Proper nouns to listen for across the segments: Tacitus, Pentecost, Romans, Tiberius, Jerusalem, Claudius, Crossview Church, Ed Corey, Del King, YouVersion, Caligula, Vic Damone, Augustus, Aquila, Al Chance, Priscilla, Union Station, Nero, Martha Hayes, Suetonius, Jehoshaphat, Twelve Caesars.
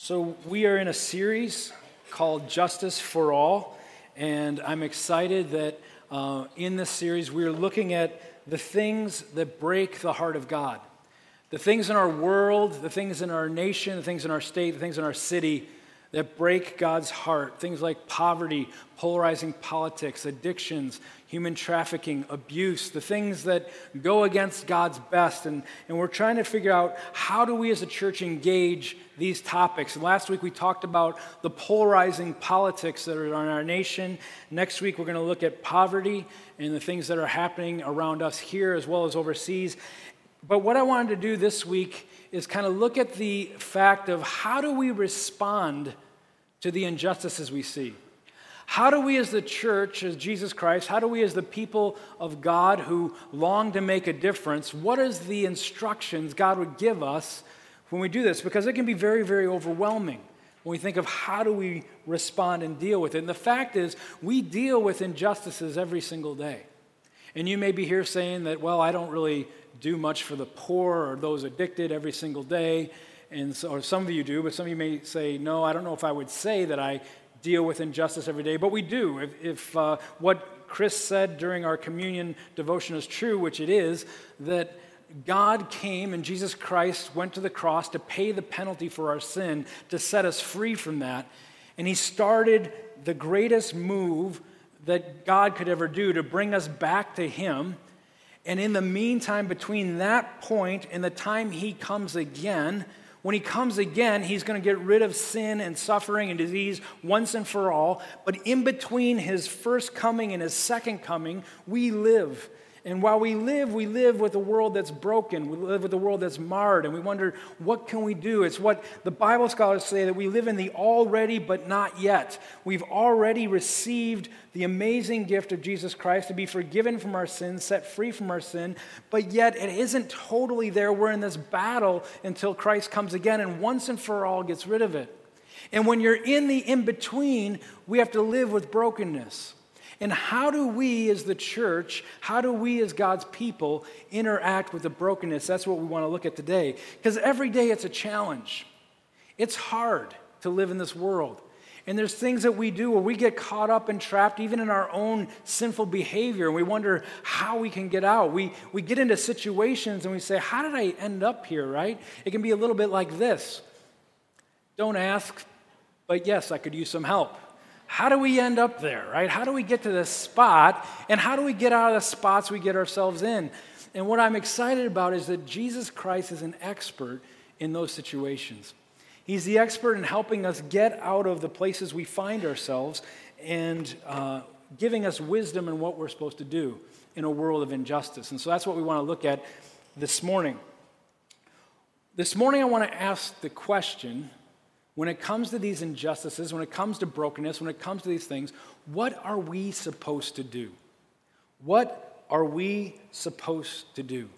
So we are in a series called Justice for All, and I'm excited that in this series we're looking at the things that break the heart of God. The things in our world, the things in our nation, the things in our state, the things in our city that break God's heart. Things like poverty, polarizing politics, addictions, human trafficking, abuse, the things that go against God's best. And we're trying to figure out, how do we as a church engage these topics? And last week we talked about the polarizing politics that are in our nation. Next week we're going to look at poverty and the things that are happening around us here as well as overseas. But what I wanted to do this week is kind of look at the fact of, how do we respond to the injustices we see? How do we as the church, as Jesus Christ, how do we as the people of God who long to make a difference, what is the instructions God would give us when we do this? Because it can be very, very overwhelming when we think of how do we respond and deal with it. And the fact is, we deal with injustices every single day. And you may be here saying that, well, I don't really do much for the poor or those addicted every single day, and so, or some of you do, but some of you may say, no, I don't know if I would say that I deal with injustice every day, but we do. If what Chris said during our communion devotion is true, which it is, that God came and Jesus Christ went to the cross to pay the penalty for our sin, to set us free from that, and he started the greatest move that God could ever do to bring us back to him. And in the meantime, between that point and the time he comes again, when he comes again, he's going to get rid of sin and suffering and disease once and for all. But in between his first coming and his second coming, we live. And while we live with a world that's broken. We live with a world that's marred. And we wonder, what can we do? It's what the Bible scholars say, that we live in the already but not yet. We've already received the amazing gift of Jesus Christ to be forgiven from our sins, set free from our sin. But yet it isn't totally there. We're in this battle until Christ comes again and once and for all gets rid of it. And when you're in the in-between, we have to live with brokenness. And how do we as the church, how do we as God's people interact with the brokenness? That's what we want to look at today. Because every day it's a challenge. It's hard to live in this world. And there's things that we do where we get caught up and trapped even in our own sinful behavior. And we wonder how we can get out. We get into situations and we say, how did I end up here, right? It can be a little bit like this. Don't ask, but yes, I could use some help. How do we end up there, right? How do we get to this spot, and how do we get out of the spots we get ourselves in? And what I'm excited about is that Jesus Christ is an expert in those situations. He's the expert in helping us get out of the places we find ourselves and giving us wisdom in what we're supposed to do in a world of injustice. And so that's what we want to look at this morning. This morning I want to ask the question, when it comes to these injustices, when it comes to brokenness, when it comes to these things, what are we supposed to do? What are we supposed to do?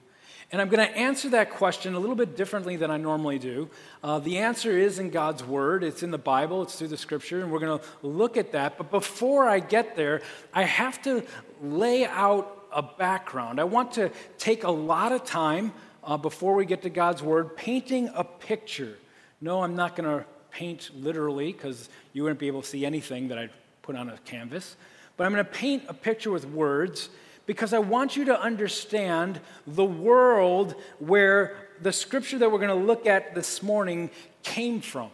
And I'm going to answer that question a little bit differently than I normally do. The answer is in God's Word. It's in the Bible. It's through the Scripture. And we're going to look at that. But before I get there, I have to lay out a background. I want to take a lot of time before we get to God's Word painting a picture. No, I'm not going to paint literally, because you wouldn't be able to see anything that I'd put on a canvas. But I'm going to paint a picture with words, because I want you to understand the world where the scripture that we're going to look at this morning came from.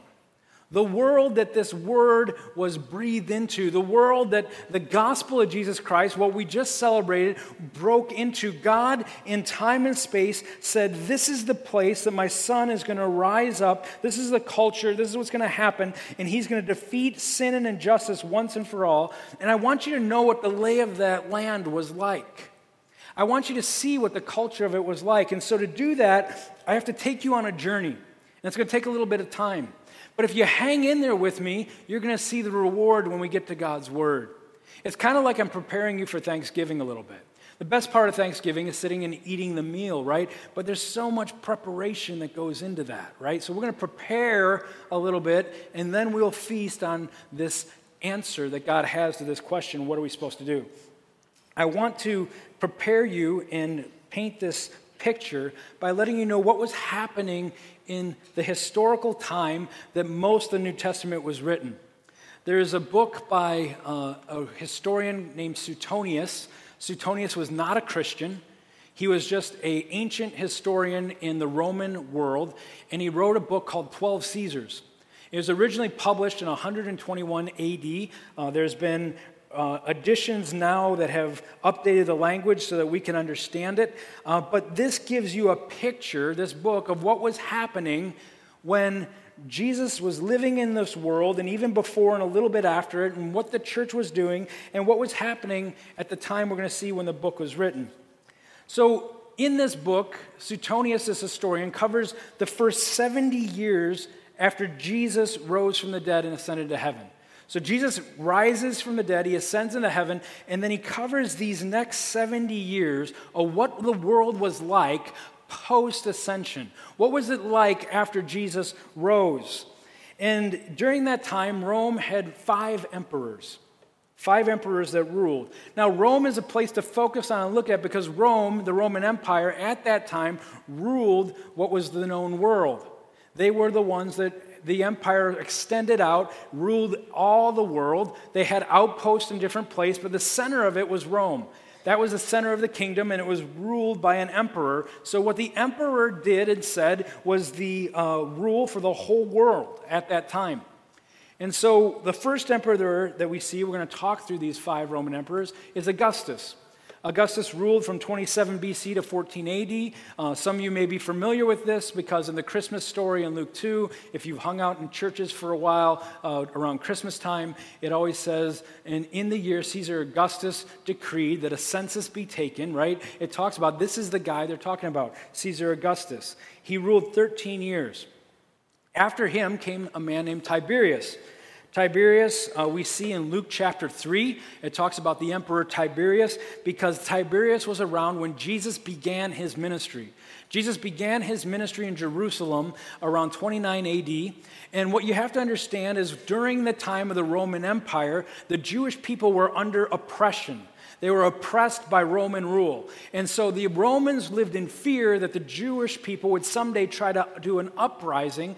The world that this word was breathed into, the world that the gospel of Jesus Christ, what we just celebrated, broke into. God in time and space said, this is the place that my son is going to rise up. This is the culture. This is what's going to happen. And he's going to defeat sin and injustice once and for all. And I want you to know what the lay of that land was like. I want you to see what the culture of it was like. And so to do that, I have to take you on a journey. And it's going to take a little bit of time. But if you hang in there with me, you're going to see the reward when we get to God's Word. It's kind of like I'm preparing you for Thanksgiving a little bit. The best part of Thanksgiving is sitting and eating the meal, right? But there's so much preparation that goes into that, right? So we're going to prepare a little bit, and then we'll feast on this answer that God has to this question, what are we supposed to do? I want to prepare you and paint this picture by letting you know what was happening in the historical time that most of the New Testament was written. There is a book by a historian named Suetonius. Suetonius was not a Christian. He was just an ancient historian in the Roman world, and he wrote a book called 12 Caesars. It was originally published in 121 AD. There's been additions now that have updated the language so that we can understand it. But this gives you a picture, this book, of what was happening when Jesus was living in this world, and even before and a little bit after it, and what the church was doing, and what was happening at the time we're going to see when the book was written. So in this book, Suetonius, this historian, covers the first 70 years after Jesus rose from the dead and ascended to heaven. So Jesus rises from the dead, he ascends into heaven, and then he covers these next 70 years of what the world was like post-ascension. What was it like after Jesus rose? And during that time, Rome had five emperors that ruled. Now, Rome is a place to focus on and look at because Rome, the Roman Empire, at that time ruled what was the known world. They were the ones that the empire extended out, ruled all the world. They had outposts in different places, but the center of it was Rome. That was the center of the kingdom, and it was ruled by an emperor. So what the emperor did and said was the rule for the whole world at that time. And so the first emperor that we see, we're going to talk through these five Roman emperors, is Augustus. Augustus ruled from 27 BC to 14 AD. Some of you may be familiar with this because in the Christmas story in Luke 2, if you've hung out in churches for a while around Christmas time, it always says, and in the year Caesar Augustus decreed that a census be taken, right? It talks about this is the guy they're talking about, Caesar Augustus. He ruled 13 years. After him came a man named Tiberius. Tiberius, we see in Luke chapter 3, it talks about the emperor Tiberius because Tiberius was around when Jesus began his ministry. Jesus began his ministry in Jerusalem around 29 AD, and what you have to understand is during the time of the Roman Empire, the Jewish people were under oppression. They were oppressed by Roman rule. And so the Romans lived in fear that the Jewish people would someday try to do an uprising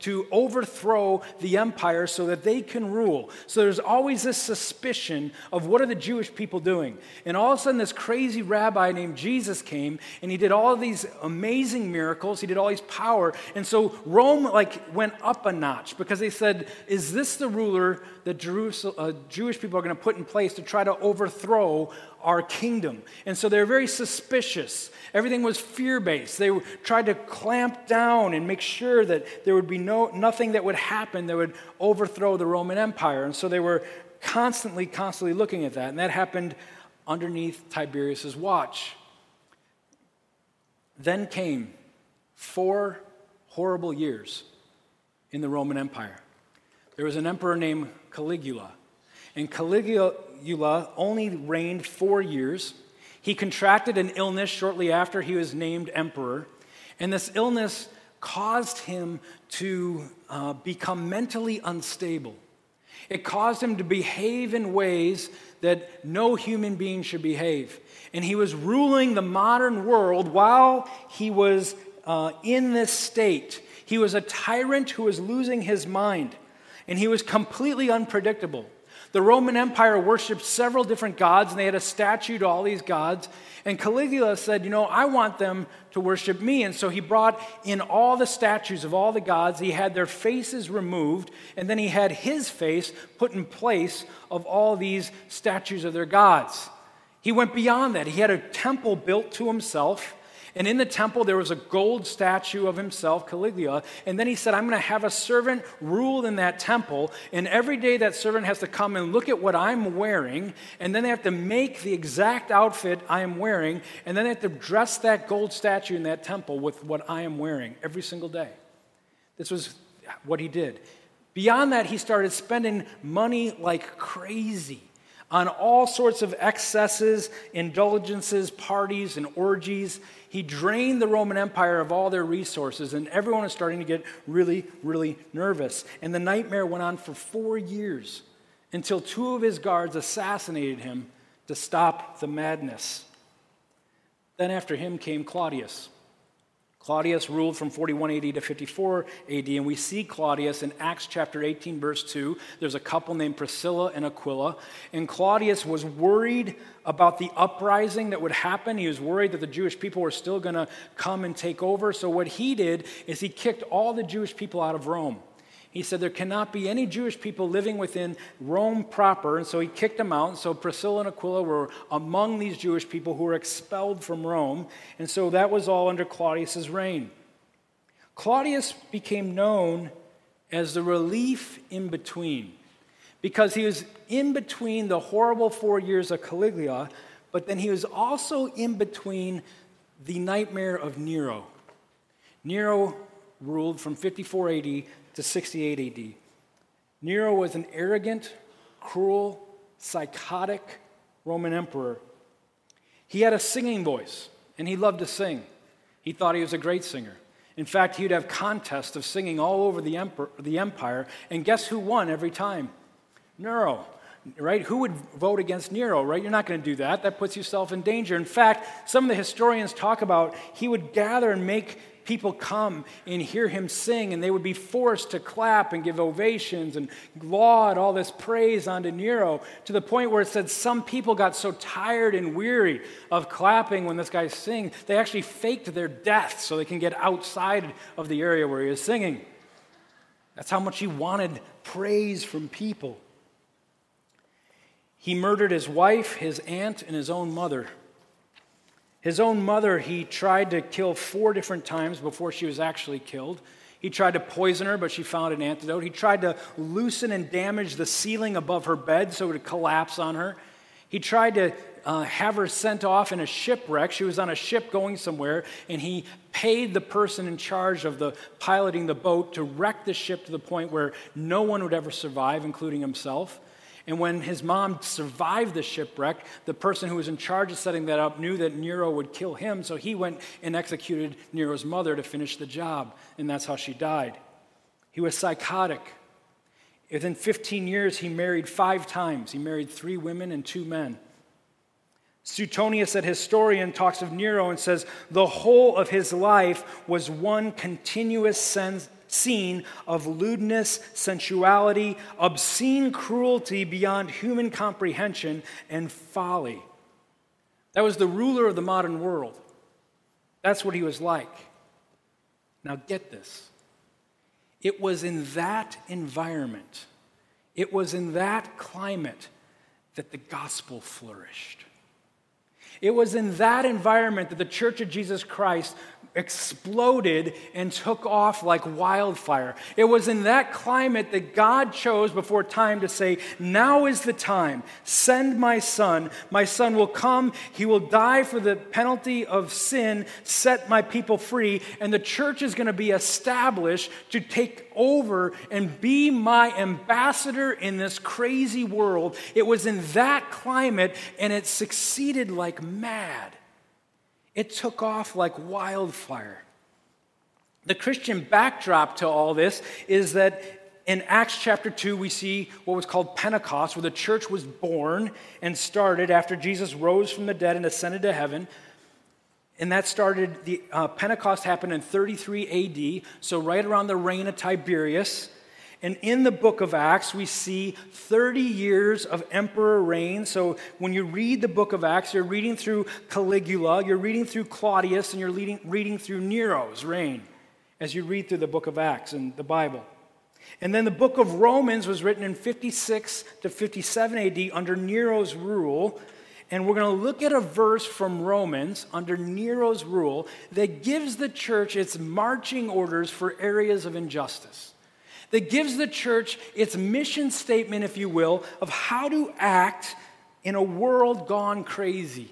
to overthrow the empire so that they can rule. So there's always this suspicion of what are the Jewish people doing? And all of a sudden this crazy rabbi named Jesus came and he did all of these amazing miracles. He did all these power. And so Rome went up a notch because they said, is this the ruler that Jewish people are going to put in place to try to overthrow our kingdom? And so they're very suspicious. Everything was fear-based. They tried to clamp down and make sure that there would be nothing that would happen that would overthrow the Roman Empire. And so they were constantly looking at that. And that happened underneath Tiberius's watch. Then came 4 horrible years in the Roman Empire. There was an emperor named Caligula. And Caligula only reigned 4 years. He contracted an illness shortly after he was named emperor, and this illness caused him to become mentally unstable. It caused him to behave in ways that no human being should behave, and he was ruling the modern world while he was in this state. He was a tyrant who was losing his mind, and he was completely unpredictable. The Roman Empire worshipped several different gods, and they had a statue to all these gods. And Caligula said, I want them to worship me. And so he brought in all the statues of all the gods. He had their faces removed, and then he had his face put in place of all these statues of their gods. He went beyond that. He had a temple built to himself. And in the temple, there was a gold statue of himself, Caligula. And then he said, I'm going to have a servant rule in that temple. And every day that servant has to come and look at what I'm wearing. And then they have to make the exact outfit I am wearing. And then they have to dress that gold statue in that temple with what I am wearing every single day. This was what he did. Beyond that, he started spending money like crazy on all sorts of excesses, indulgences, parties, and orgies. He drained the Roman Empire of all their resources, and everyone was starting to get really, really nervous. And the nightmare went on for 4 years until 2 of his guards assassinated him to stop the madness. Then after him came Claudius. Claudius ruled from 41 AD to 54 AD, and we see Claudius in Acts chapter 18, verse 2. There's a couple named Priscilla and Aquila, and Claudius was worried about the uprising that would happen. He was worried that the Jewish people were still going to come and take over, so what he did is he kicked all the Jewish people out of Rome. He said there cannot be any Jewish people living within Rome proper, and so he kicked them out. And so Priscilla and Aquila were among these Jewish people who were expelled from Rome, and so that was all under Claudius's reign. Claudius became known as the relief in between because he was in between the horrible 4 years of Caligula, but then he was also in between the nightmare of Nero. Nero ruled from 54 AD to 68 AD. Nero was an arrogant, cruel, psychotic Roman emperor. He had a singing voice, and he loved to sing. He thought he was a great singer. In fact, he'd have contests of singing all over the empire, and guess who won every time? Nero, right? Who would vote against Nero, right? You're not going to do that. That puts yourself in danger. In fact, some of the historians talk about he would gather and make people come and hear him sing, and they would be forced to clap and give ovations and laud all this praise onto Nero, to the point where it said some people got so tired and weary of clapping when this guy sang, they actually faked their death so they can get outside of the area where he was singing. That's how much he wanted praise from people. He murdered his wife, his aunt, and his own mother. His own mother he tried to kill 4 different times before she was actually killed. He tried to poison her, but she found an antidote. He tried to loosen and damage the ceiling above her bed so it would collapse on her. He tried to have her sent off in a shipwreck. She was on a ship going somewhere, and he paid the person in charge of the piloting the boat to wreck the ship to the point where no one would ever survive, including himself. And when his mom survived the shipwreck, the person who was in charge of setting that up knew that Nero would kill him, so he went and executed Nero's mother to finish the job, and that's how she died. He was psychotic. Within 15 years, he married 5 times. He married 3 women and 2 men. Suetonius, that historian, talks of Nero and says, the whole of his life was one continuous scene of lewdness, sensuality, obscene cruelty beyond human comprehension, and folly. That was the ruler of the modern world. That's what he was like. Now get this. It was in that environment, it was in that climate that the gospel flourished. It was in that environment that the Church of Jesus Christ exploded and took off like wildfire. It was in that climate that God chose before time to say, now is the time. Send my son. My son will come. He will die for the penalty of sin. Set my people free. And the church is going to be established to take over and be my ambassador in this crazy world. It was in that climate, and it succeeded like mad. It took off like wildfire. The Christian backdrop to all this is that in Acts chapter 2, we see what was called Pentecost, where the church was born and started after Jesus rose from the dead and ascended to heaven. And that started, Pentecost happened in 33 AD, so right around the reign of Tiberius. And in the book of Acts, we see 30 years of emperor reign. So when you read the book of Acts, you're reading through Caligula, you're reading through Claudius, and you're reading through Nero's reign as you read through the book of Acts and the Bible. And then the book of Romans was written in 56 to 57 AD under Nero's rule. And we're going to look at a verse from Romans under Nero's rule that gives the church its marching orders for areas of injustice, that gives the church its mission statement, if you will, of how to act in a world gone crazy.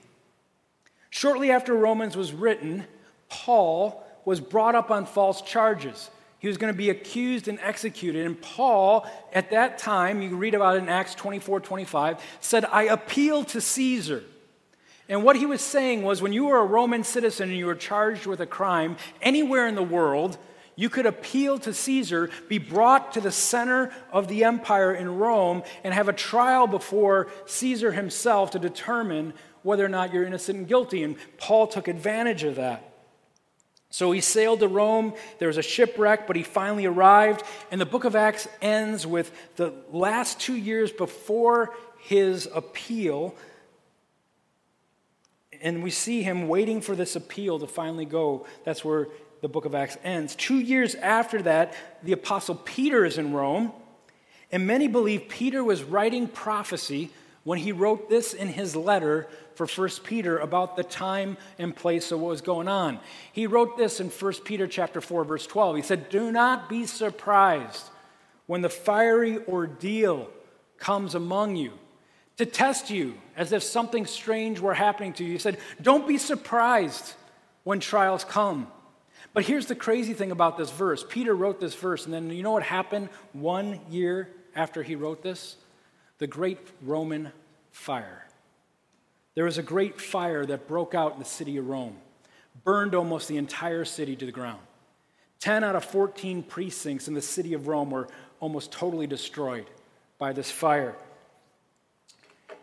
Shortly after Romans was written, Paul was brought up on false charges. He was going to be accused and executed. And Paul, at that time, you read about it in Acts 24-25, said, I appeal to Caesar. And what he was saying was, when you were a Roman citizen and you were charged with a crime anywhere in the world, you could appeal to Caesar, be brought to the center of the empire in Rome, and have a trial before Caesar himself to determine whether or not you're innocent and guilty. And Paul took advantage of that. So he sailed to Rome. There was a shipwreck, but he finally arrived. And the book of Acts ends with the last 2 years before his appeal. And we see him waiting for this appeal to finally go. That's where the book of Acts ends. 2 years after that, the apostle Peter is in Rome. And many believe Peter was writing prophecy when he wrote this in his letter for 1 Peter about the time and place of what was going on. He wrote this in 1 Peter chapter 4, verse 12. He said, "Do not be surprised when the fiery ordeal comes among you to test you as if something strange were happening to you." He said, don't be surprised when trials come. But here's the crazy thing about this verse. Peter wrote this verse, and then you know what happened 1 year after he wrote this? The great Roman fire. There was a great fire that broke out in the city of Rome, burned almost the entire city to the ground. 10 out of 14 precincts in the city of Rome were almost totally destroyed by this fire.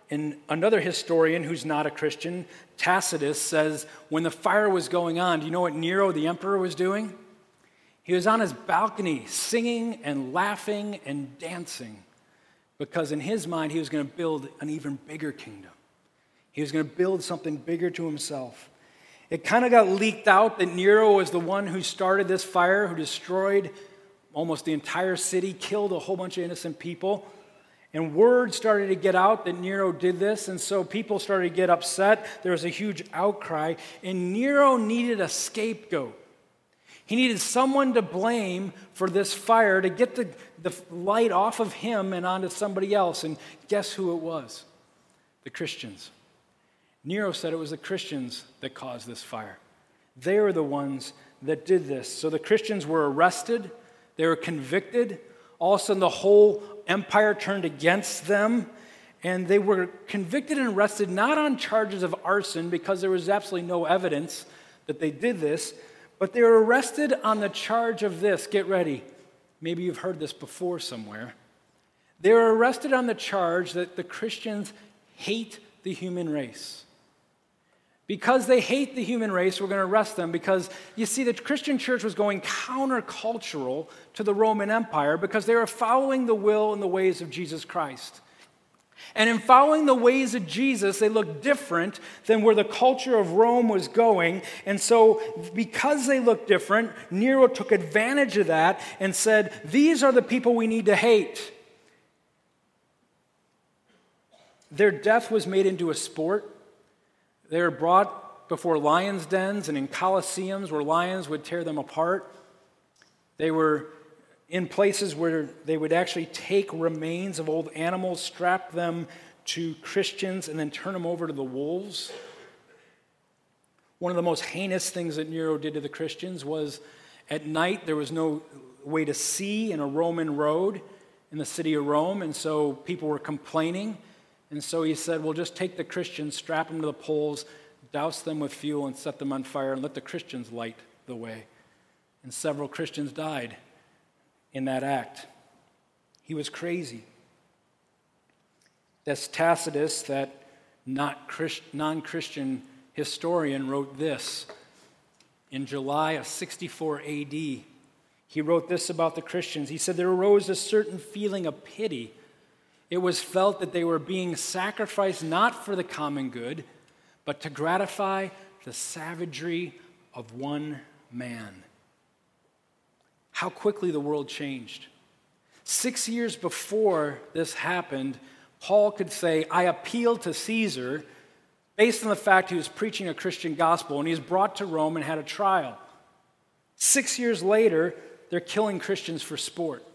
And another historian who's not a Christian, Tacitus, says when the fire was going on, do you know what Nero, the emperor, was doing? He was on his balcony singing and laughing and dancing because in his mind he was going to build an even bigger kingdom. He was going to build something bigger to himself. It kind of got leaked out that Nero was the one who started this fire, who destroyed almost the entire city, killed a whole bunch of innocent people. And word started to get out that Nero did this, and so people started to get upset. There was a huge outcry, and Nero needed a scapegoat. He needed someone to blame for this fire to get the light off of him and onto somebody else. And guess who it was? The Christians. Nero said it was the Christians that caused this fire. They were the ones that did this. So the Christians were arrested. They were convicted. All of a sudden, the whole empire turned against them, and they were convicted and arrested not on charges of arson because there was absolutely no evidence that they did this, but they were arrested on the charge of this. Get ready. Maybe you've heard this before somewhere. They were arrested on the charge that the Christians hate the human race. Because they hate the human race, we're going to arrest them because, you see, the Christian church was going countercultural to the Roman Empire because they were following the will and the ways of Jesus Christ. And in following the ways of Jesus, they looked different than where the culture of Rome was going. And so because they looked different, Nero took advantage of that and said, these are the people we need to hate. Their death was made into a sport. They were brought before lions' dens and in coliseums where lions would tear them apart. They were in places where they would actually take remains of old animals, strap them to Christians, and then turn them over to the wolves. One of the most heinous things that Nero did to the Christians was at night there was no way to see in a Roman road in the city of Rome, and so people were complaining. And so he said, well, just take the Christians, strap them to the poles, douse them with fuel, and set them on fire, and let the Christians light the way. And several Christians died in that act. He was crazy. That's Tacitus, that non-Christian historian, wrote this in July of 64 AD. He wrote this about the Christians. He said, there arose a certain feeling of pity. It was felt that they were being sacrificed not for the common good, but to gratify the savagery of one man. How quickly the world changed. 6 years before this happened, Paul could say, I appeal to Caesar, based on the fact he was preaching a Christian gospel, and he was brought to Rome and had a trial. 6 years later, they're killing Christians for sport.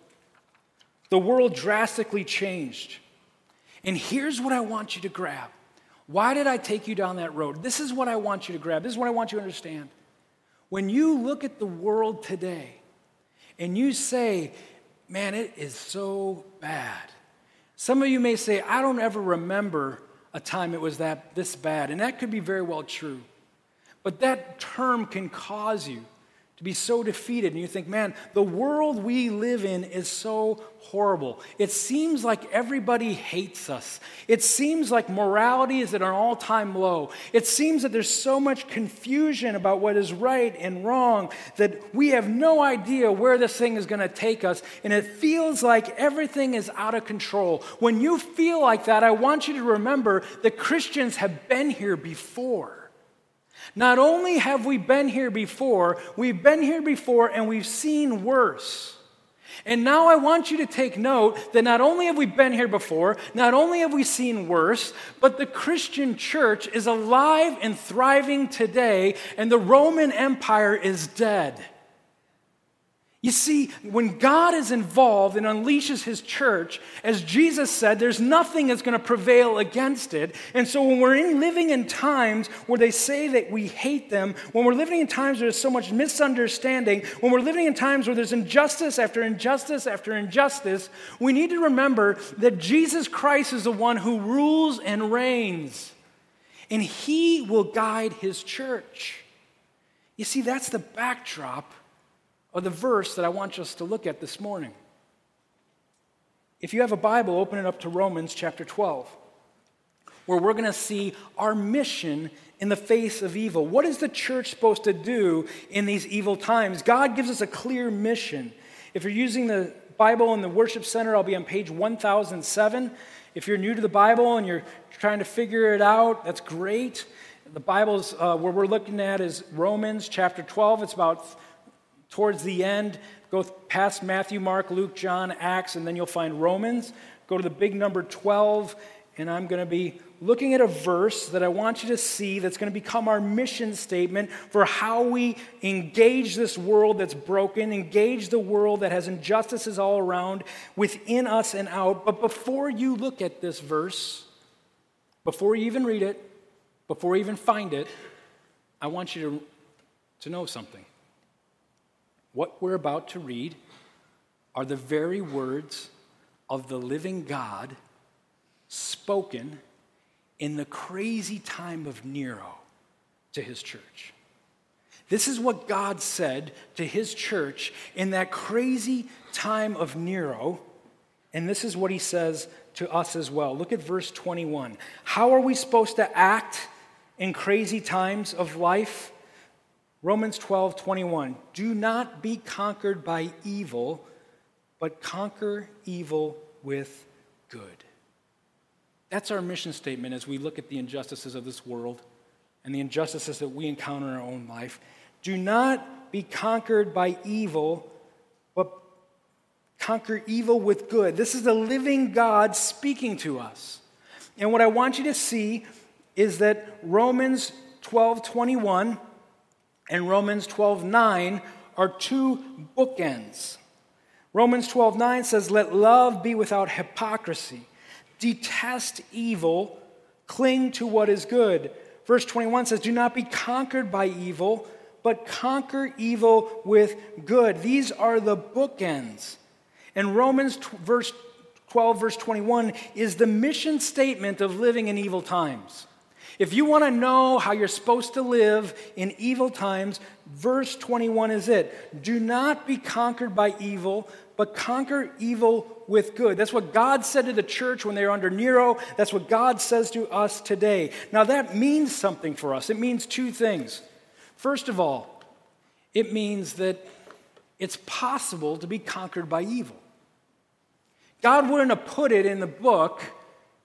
The world drastically changed. And here's what I want you to grab. Why did I take you down that road? This is what I want you to grab. This is what I want you to understand. When you look at the world today and you say, man, it is so bad. Some of you may say, I don't ever remember a time it was this bad. And that could be very well true. But that term can cause you to be so defeated, and you think, man, the world we live in is so horrible. It seems like everybody hates us. It seems like morality is at an all-time low. It seems that there's so much confusion about what is right and wrong that we have no idea where this thing is going to take us, and it feels like everything is out of control. When you feel like that, I want you to remember that Christians have been here before. Not only have we been here before, and we've seen worse. And now I want you to take note that not only have we been here before, not only have we seen worse, but the Christian church is alive and thriving today, and the Roman Empire is dead. You see, when God is involved and unleashes his church, as Jesus said, there's nothing that's going to prevail against it. And so when we're living in times where they say that we hate them, when we're living in times where there's so much misunderstanding, when we're living in times where there's injustice after injustice after injustice, we need to remember that Jesus Christ is the one who rules and reigns, and he will guide his church. You see, that's the backdrop or the verse that I want us to look at this morning. If you have a Bible, open it up to Romans chapter 12, where we're going to see our mission in the face of evil. What is the church supposed to do in these evil times? God gives us a clear mission. If you're using the Bible in the worship center, I'll be on page 1007. If you're new to the Bible and you're trying to figure it out, that's great. The Bible's where we're looking at is Romans chapter 12. It's about towards the end, go past Matthew, Mark, Luke, John, Acts, and then you'll find Romans. Go to the big number 12, and I'm going to be looking at a verse that I want you to see that's going to become our mission statement for how we engage this world that's broken, engage the world that has injustices all around, within us and out. But before you look at this verse, before you even read it, before you even find it, I want you to know something. What we're about to read are the very words of the living God spoken in the crazy time of Nero to his church. This is what God said to his church in that crazy time of Nero, and this is what he says to us as well. Look at verse 21. How are we supposed to act in crazy times of life? Romans 12:21, do not be conquered by evil, but conquer evil with good. That's our mission statement as we look at the injustices of this world and the injustices that we encounter in our own life. Do not be conquered by evil, but conquer evil with good. This is the living God speaking to us. And what I want you to see is that Romans 12:21 and Romans 12:9 are two bookends. Romans 12:9 says, let love be without hypocrisy. Detest evil, cling to what is good. Verse 21 says, do not be conquered by evil, but conquer evil with good. These are the bookends. And Romans verse 12, verse 21 is the mission statement of living in evil times. If you want to know how you're supposed to live in evil times, verse 21 is it. Do not be conquered by evil, but conquer evil with good. That's what God said to the church when they were under Nero. That's what God says to us today. Now that means something for us. It means two things. First of all, it means that it's possible to be conquered by evil. God wouldn't have put it in the book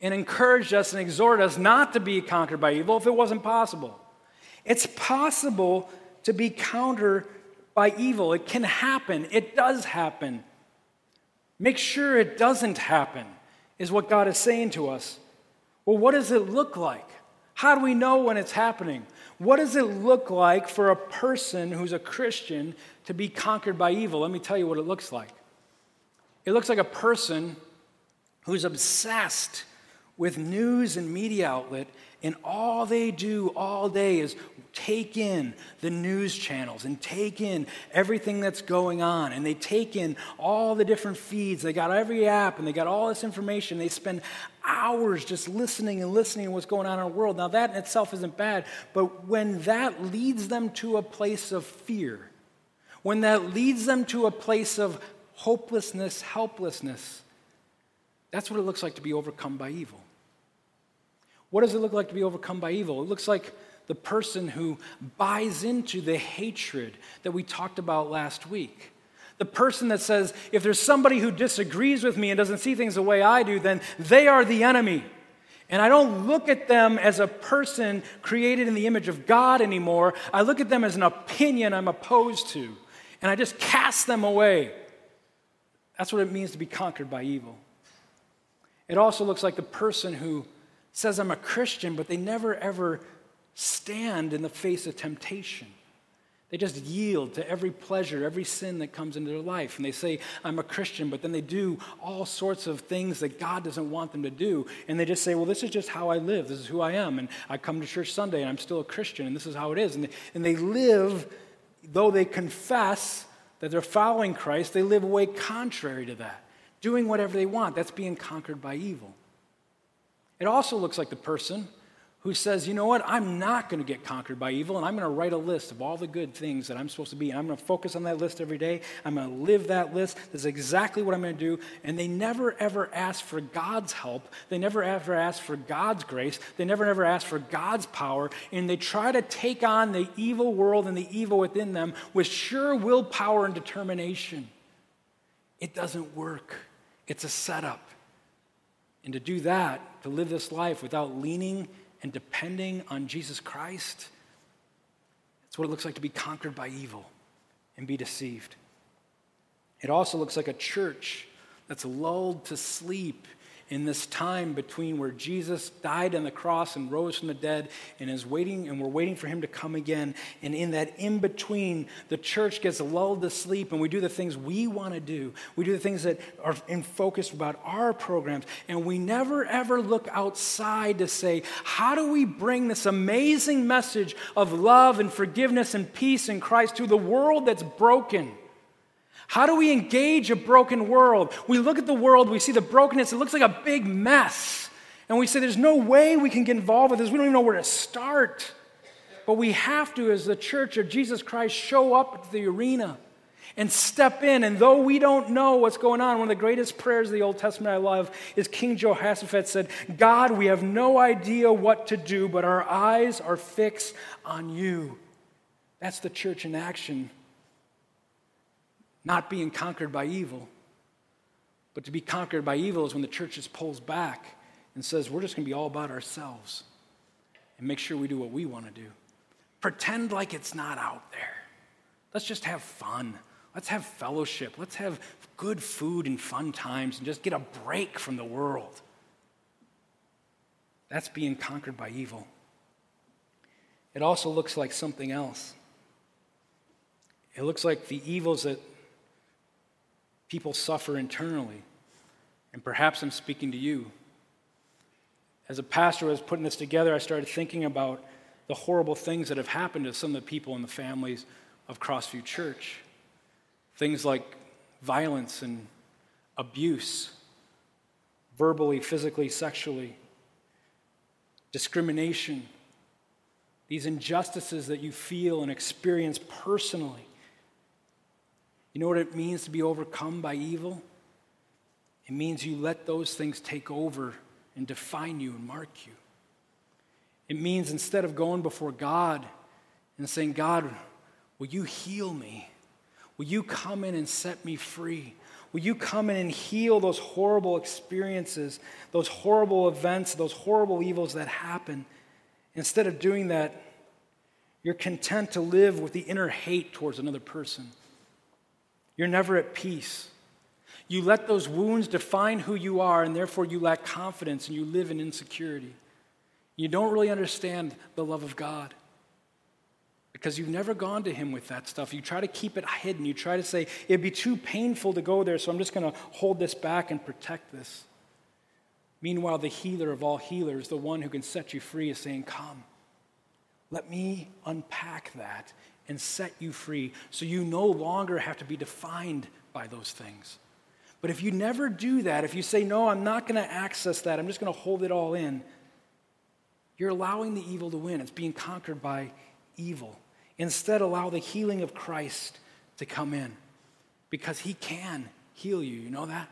and encouraged us and exhorted us not to be conquered by evil if it wasn't possible. It's possible to be countered by evil. It can happen. It does happen. Make sure it doesn't happen is what God is saying to us. Well, what does it look like? How do we know when it's happening? What does it look like for a person who's a Christian to be conquered by evil? Let me tell you what it looks like. It looks like a person who's obsessed with news and media outlet, and all they do all day is take in the news channels and take in everything that's going on, and they take in all the different feeds. They got every app, and they got all this information. They spend hours just listening to what's going on in our world. Now, that in itself isn't bad, but when that leads them to a place of fear, when that leads them to a place of hopelessness, helplessness, that's what it looks like to be overcome by evil. What does it look like to be overcome by evil? It looks like the person who buys into the hatred that we talked about last week. The person that says, if there's somebody who disagrees with me and doesn't see things the way I do, then they are the enemy. And I don't look at them as a person created in the image of God anymore. I look at them as an opinion I'm opposed to. And I just cast them away. That's what it means to be conquered by evil. It also looks like the person who says, I'm a Christian, but they never ever stand in the face of temptation. They just yield to every pleasure, every sin that comes into their life. And they say, I'm a Christian, but then they do all sorts of things that God doesn't want them to do. And they just say, well, this is just how I live. This is who I am. And I come to church Sunday, and I'm still a Christian, and this is how it is. And they live, though they confess that they're following Christ, they live way contrary to that, doing whatever they want. That's being conquered by evil. It also looks like the person who says, you know what, I'm not going to get conquered by evil, and I'm going to write a list of all the good things that I'm supposed to be, and I'm going to focus on that list every day. I'm going to live that list. This is exactly what I'm going to do. And they never, ever ask for God's help. They never, ever ask for God's grace. They never, ever ask for God's power. And they try to take on the evil world and the evil within them with sure willpower and determination. It doesn't work. It's a setup. And to do that, to live this life without leaning and depending on Jesus Christ, that's what it looks like to be conquered by evil and be deceived. It also looks like a church that's lulled to sleep in this time between where Jesus died on the cross and rose from the dead and is waiting, and we're waiting for him to come again. And in that in-between, the church gets lulled to sleep and we do the things we want to do. We do the things that are in focus about our programs. And we never, ever look outside to say, how do we bring this amazing message of love and forgiveness and peace in Christ to the world that's broken? How do we engage a broken world? We look at the world, we see the brokenness, it looks like a big mess. And we say, there's no way we can get involved with this. We don't even know where to start. But we have to, as the church of Jesus Christ, show up at the arena and step in. And though we don't know what's going on, one of the greatest prayers of the Old Testament I love is King Jehoshaphat said, God, we have no idea what to do, but our eyes are fixed on you. That's the church in action. Not being conquered by evil. But to be conquered by evil is when the church just pulls back and says, we're just going to be all about ourselves and make sure we do what we want to do. Pretend like it's not out there. Let's just have fun. Let's have fellowship. Let's have good food and fun times and just get a break from the world. That's being conquered by evil. It also looks like something else. It looks like the evils that people suffer internally, and perhaps I'm speaking to you. As a pastor, I was putting this together, I started thinking about the horrible things that have happened to some of the people in the families of Crossview Church. Things like violence and abuse, verbally, physically, sexually, discrimination, these injustices that you feel and experience personally. You know what it means to be overcome by evil? It means you let those things take over and define you and mark you. It means instead of going before God and saying, God, will you heal me? Will you come in and set me free? Will you come in and heal those horrible experiences, those horrible events, those horrible evils that happen? Instead of doing that, you're content to live with the inner hate towards another person. You're never at peace. You let those wounds define who you are, and therefore you lack confidence and you live in insecurity. You don't really understand the love of God because you've never gone to him with that stuff. You try to keep it hidden. You try to say, it'd be too painful to go there, so I'm just going to hold this back and protect this. Meanwhile, the healer of all healers, the one who can set you free, is saying, come, let me unpack that and set you free so you no longer have to be defined by those things. But if you never do that, if you say, no, I'm not going to access that, I'm just going to hold it all in, you're allowing the evil to win. It's being conquered by evil. Instead, allow the healing of Christ to come in because he can heal you. You know that?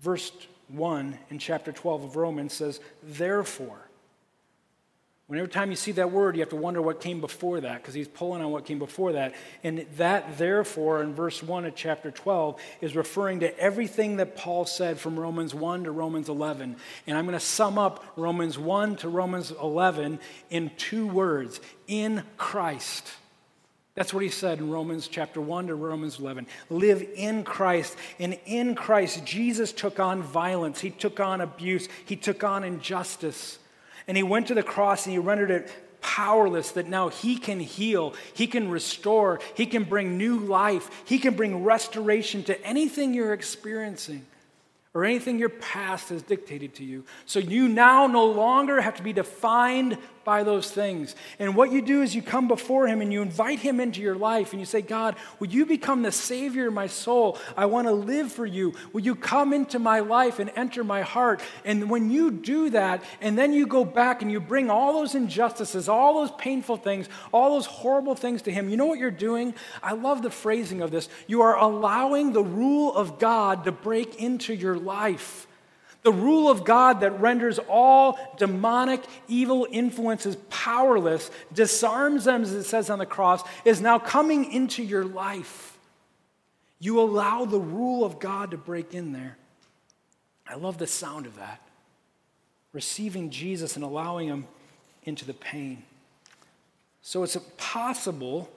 Verse 1 in chapter 12 of Romans says, therefore. Whenever time you see that word, you have to wonder what came before that, because he's pulling on what came before that. And that therefore in verse 1 of chapter 12 is referring to everything that Paul said from Romans 1 to Romans 11. And I'm going to sum up Romans 1 to Romans 11 in two words, in Christ. That's what he said in Romans chapter 1 to Romans 11. Live in Christ. And in Christ, Jesus took on violence. He took on abuse. He took on injustice. And he went to the cross and he rendered it powerless, that now he can heal, he can restore, he can bring new life, he can bring restoration to anything you're experiencing or anything your past has dictated to you. So you now no longer have to be defined by those things. And what you do is you come before him and you invite him into your life and you say, God, will you become the Savior of my soul? I want to live for you. Will you come into my life and enter my heart? And when you do that, and then you go back and you bring all those injustices, all those painful things, all those horrible things to him, you know what you're doing? I love the phrasing of this. You are allowing the rule of God to break into your life. The rule of God that renders all demonic, evil influences powerless, disarms them, as it says on the cross, is now coming into your life. You allow the rule of God to break in there. I love the sound of that. Receiving Jesus and allowing him into the pain. So it's possible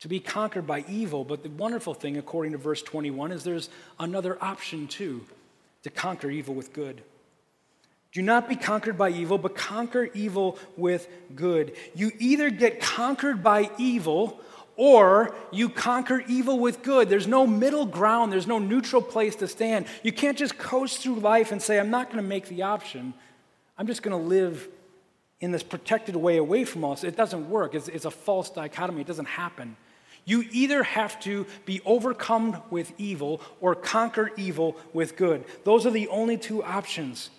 to be conquered by evil, but the wonderful thing, according to verse 21, is there's another option too. To conquer evil with good. Do not be conquered by evil, but conquer evil with good. You either get conquered by evil or you conquer evil with good. There's no middle ground. There's no neutral place to stand. You can't just coast through life and say, I'm not going to make the option. I'm just going to live in this protected way away from all this. It doesn't work. It's a false dichotomy. It doesn't happen. You either have to be overcome with evil or conquer evil with good. Those are the only two options.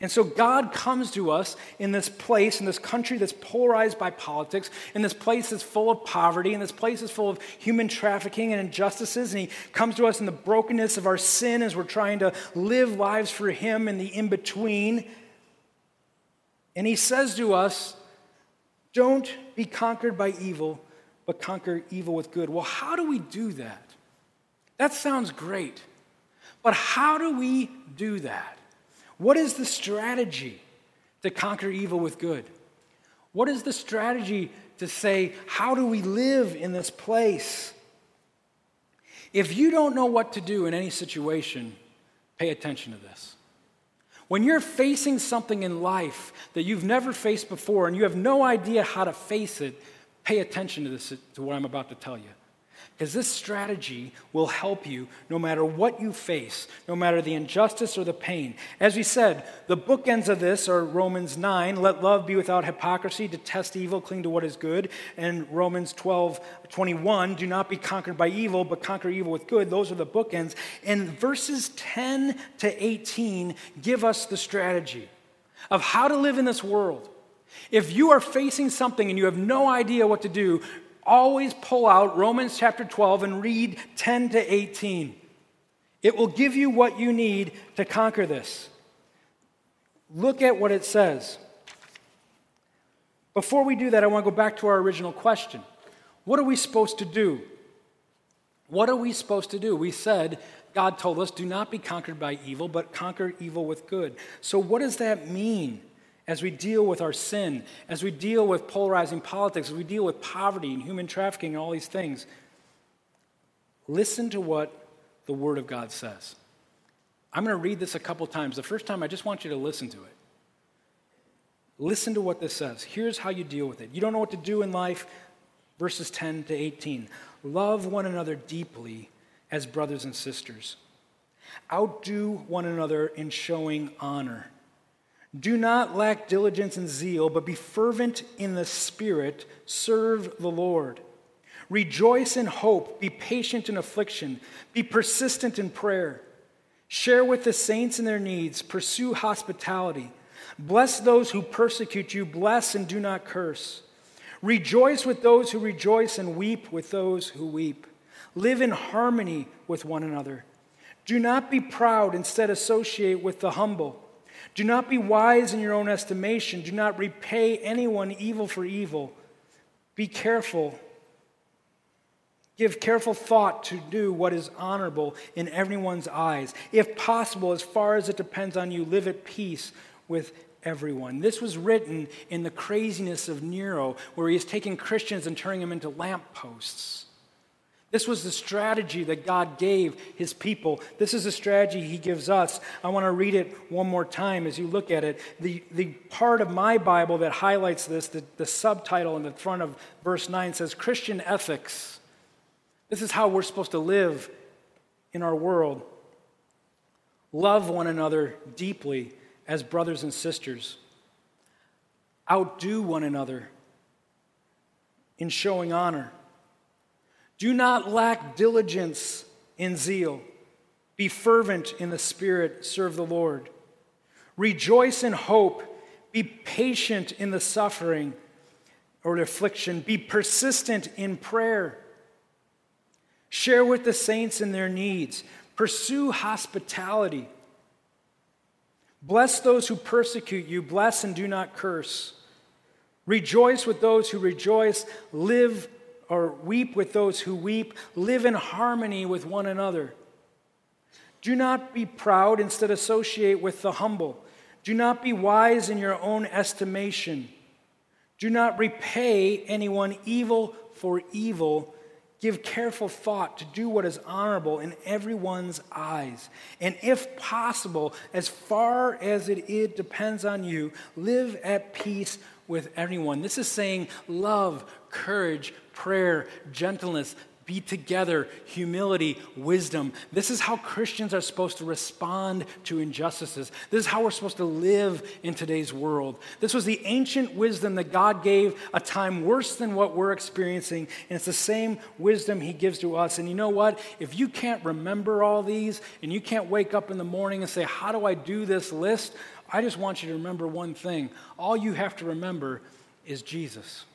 And so God comes to us in this place, in this country that's polarized by politics, in this place that's full of poverty, in this place that's full of human trafficking and injustices, and he comes to us in the brokenness of our sin as we're trying to live lives for him in the in-between. And he says to us, don't be conquered by evil, but conquer evil with good. Well, how do we do that? That sounds great, but how do we do that? What is the strategy to conquer evil with good? What is the strategy to say, how do we live in this place? If you don't know what to do in any situation, pay attention to this. When you're facing something in life that you've never faced before and you have no idea how to face it, pay attention to this, to what I'm about to tell you, because this strategy will help you no matter what you face, no matter the injustice or the pain. As we said, the bookends of this are Romans 9, let love be without hypocrisy, detest evil, cling to what is good, and Romans 12:21, do not be conquered by evil, but conquer evil with good. Those are the bookends. And verses 10 to 18 give us the strategy of how to live in this world. If you are facing something and you have no idea what to do, always pull out Romans chapter 12 and read 10 to 18. It will give you what you need to conquer this. Look at what it says. Before we do that, I want to go back to our original question. What are we supposed to do? What are we supposed to do? We said, God told us, do not be conquered by evil, but conquer evil with good. So what does that mean? As we deal with our sin, as we deal with polarizing politics, as we deal with poverty and human trafficking and all these things, listen to what the Word of God says. I'm going to read this a couple times. The first time, I just want you to listen to it. Listen to what this says. Here's how you deal with it. You don't know what to do in life, verses 10 to 18. Love one another deeply as brothers and sisters. Outdo one another in showing honor. Do not lack diligence and zeal, but be fervent in the Spirit. Serve the Lord. Rejoice in hope. Be patient in affliction. Be persistent in prayer. Share with the saints in their needs. Pursue hospitality. Bless those who persecute you. Bless and do not curse. Rejoice with those who rejoice and weep with those who weep. Live in harmony with one another. Do not be proud, instead associate with the humble. Do not be wise in your own estimation. Do not repay anyone evil for evil. Be careful. Give careful thought to do what is honorable in everyone's eyes. If possible, as far as it depends on you, live at peace with everyone. This was written in the craziness of Nero, where he is taking Christians and turning them into lampposts. This was the strategy that God gave his people. This is the strategy he gives us. I want to read it one more time as you look at it. The part of my Bible that highlights this, the subtitle in the front of verse 9 says, Christian ethics. This is how we're supposed to live in our world. Love one another deeply as brothers and sisters. Outdo one another in showing honor. Do not lack diligence in zeal. Be fervent in the spirit, serve the Lord. Rejoice in hope. Be patient in the suffering or the affliction. Be persistent in prayer. Share with the saints in their needs. Pursue hospitality. Bless those who persecute you. Bless and do not curse. Rejoice with those who rejoice. Live or weep with those who weep. Live in harmony with one another. Do not be proud. Instead, associate with the humble. Do not be wise in your own estimation. Do not repay anyone evil for evil. Give careful thought to do what is honorable in everyone's eyes. And if possible, as far as it depends on you, live at peace with everyone. This is saying love, courage, prayer, gentleness, be together, humility, wisdom. This is how Christians are supposed to respond to injustices. This is how we're supposed to live in today's world. This was the ancient wisdom that God gave a time worse than what we're experiencing, and it's the same wisdom he gives to us. And you know what? If you can't remember all these, and you can't wake up in the morning and say, how do I do this list? I just want you to remember one thing. All you have to remember is Jesus.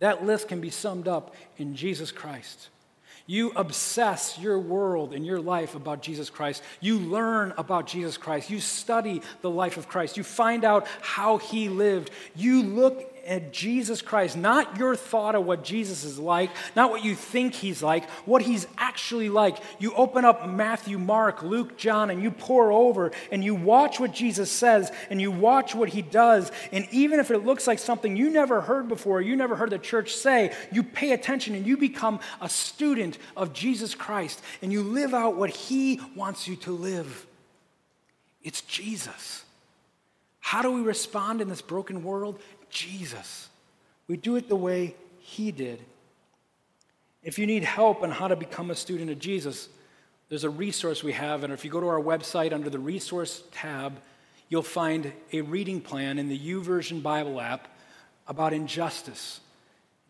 That list can be summed up in Jesus Christ. You obsess your world and your life about Jesus Christ. You learn about Jesus Christ. You study the life of Christ. You find out how he lived. You look at Jesus Christ, not your thought of what Jesus is like, not what you think he's like, what he's actually like. You open up Matthew, Mark, Luke, John, and you pour over, and you watch what Jesus says, and you watch what he does, and even if it looks like something you never heard before, you never heard the church say, you pay attention, and you become a student of Jesus Christ, and you live out what he wants you to live. It's Jesus. How do we respond in this broken world? Jesus. We do it the way he did. If you need help on how to become a student of Jesus, there's a resource we have, and if you go to our website under the resource tab, you'll find a reading plan in the YouVersion Bible app about injustice.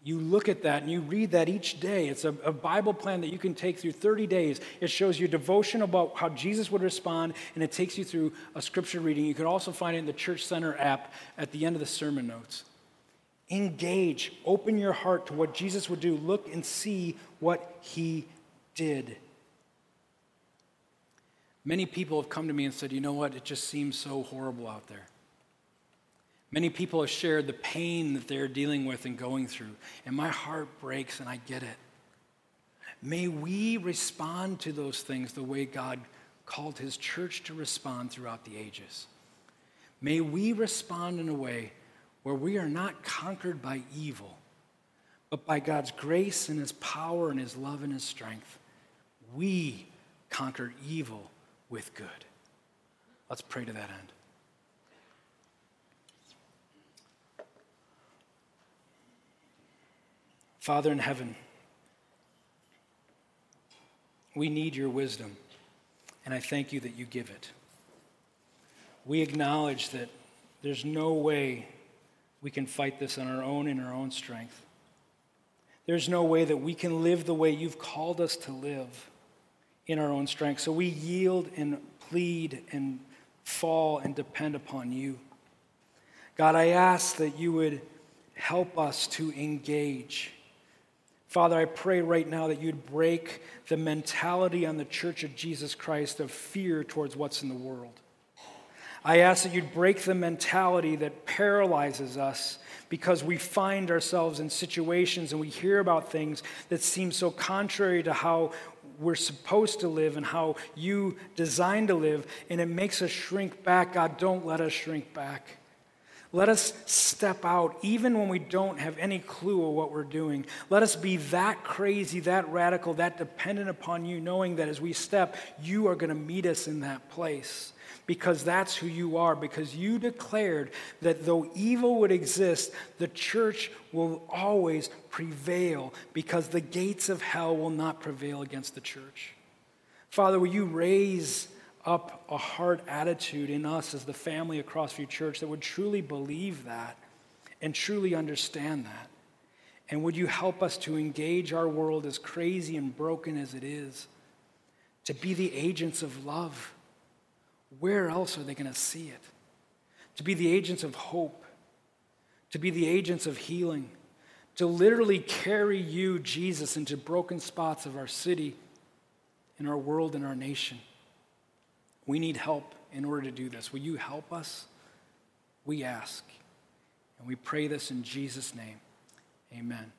You look at that and you read that each day. It's a Bible plan that you can take through 30 days. It shows you devotion about how Jesus would respond, and it takes you through a scripture reading. You can also find it in the Church Center app at the end of the sermon notes. Engage. Open your heart to what Jesus would do. Look and see what he did. Many people have come to me and said, you know what, it just seems so horrible out there. Many people have shared the pain that they're dealing with and going through, and my heart breaks, and I get it. May we respond to those things the way God called his church to respond throughout the ages. May we respond in a way where we are not conquered by evil, but by God's grace and his power and his love and his strength. We conquer evil with good. Let's pray to that end. Father in heaven, we need your wisdom, and I thank you that you give it. We acknowledge that there's no way we can fight this on our own in our own strength. There's no way that we can live the way you've called us to live in our own strength. So we yield and plead and fall and depend upon you. God, I ask that you would help us to engage. Father, I pray right now that you'd break the mentality on the Church of Jesus Christ of fear towards what's in the world. I ask that you'd break the mentality that paralyzes us because we find ourselves in situations and we hear about things that seem so contrary to how we're supposed to live and how you designed to live, and it makes us shrink back. God, don't let us shrink back. Let us step out even when we don't have any clue of what we're doing. Let us be that crazy, that radical, that dependent upon you, knowing that as we step, you are going to meet us in that place. Because that's who you are, because you declared that though evil would exist, the church will always prevail because the gates of hell will not prevail against the church. Father, will you raise up a heart attitude in us as the family of Crossview Church that would truly believe that and truly understand that? And would you help us to engage our world as crazy and broken as it is, to be the agents of love? Where else are they going to see it? To be the agents of hope, to be the agents of healing, to literally carry you, Jesus, into broken spots of our city, in our world, in our nation. We need help in order to do this. Will you help us? We ask. And we pray this in Jesus' name. Amen.